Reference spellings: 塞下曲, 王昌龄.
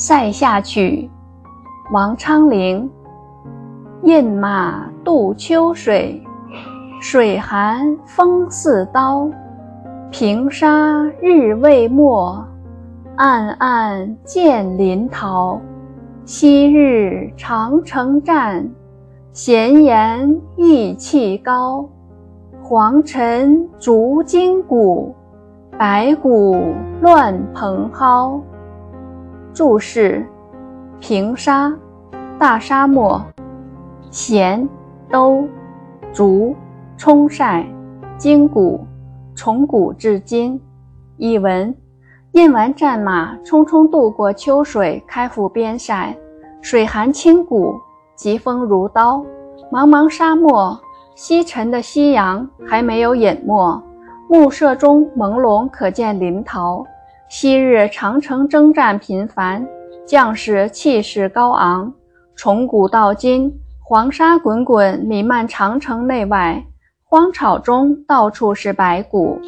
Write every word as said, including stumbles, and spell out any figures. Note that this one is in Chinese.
塞下曲，王昌龄。饮马渡秋水，水寒风似刀。平沙日未没，暗暗见林桃。昔日长城战，闲言意气高。黄尘逐筋骨，白骨乱蓬蒿。注释：平沙，大沙漠；闲，都；逐，冲晒；筋骨，从古至今。译文：印完战马匆匆渡过秋水，开赴边塞，水寒侵骨，疾风如刀。茫茫沙漠，西沉的夕阳还没有隐没，暮色中朦胧可见林桃。昔日长城征战频繁，将士气势高昂。从古到今，黄沙滚滚弥漫长城内外，荒草中到处是白骨。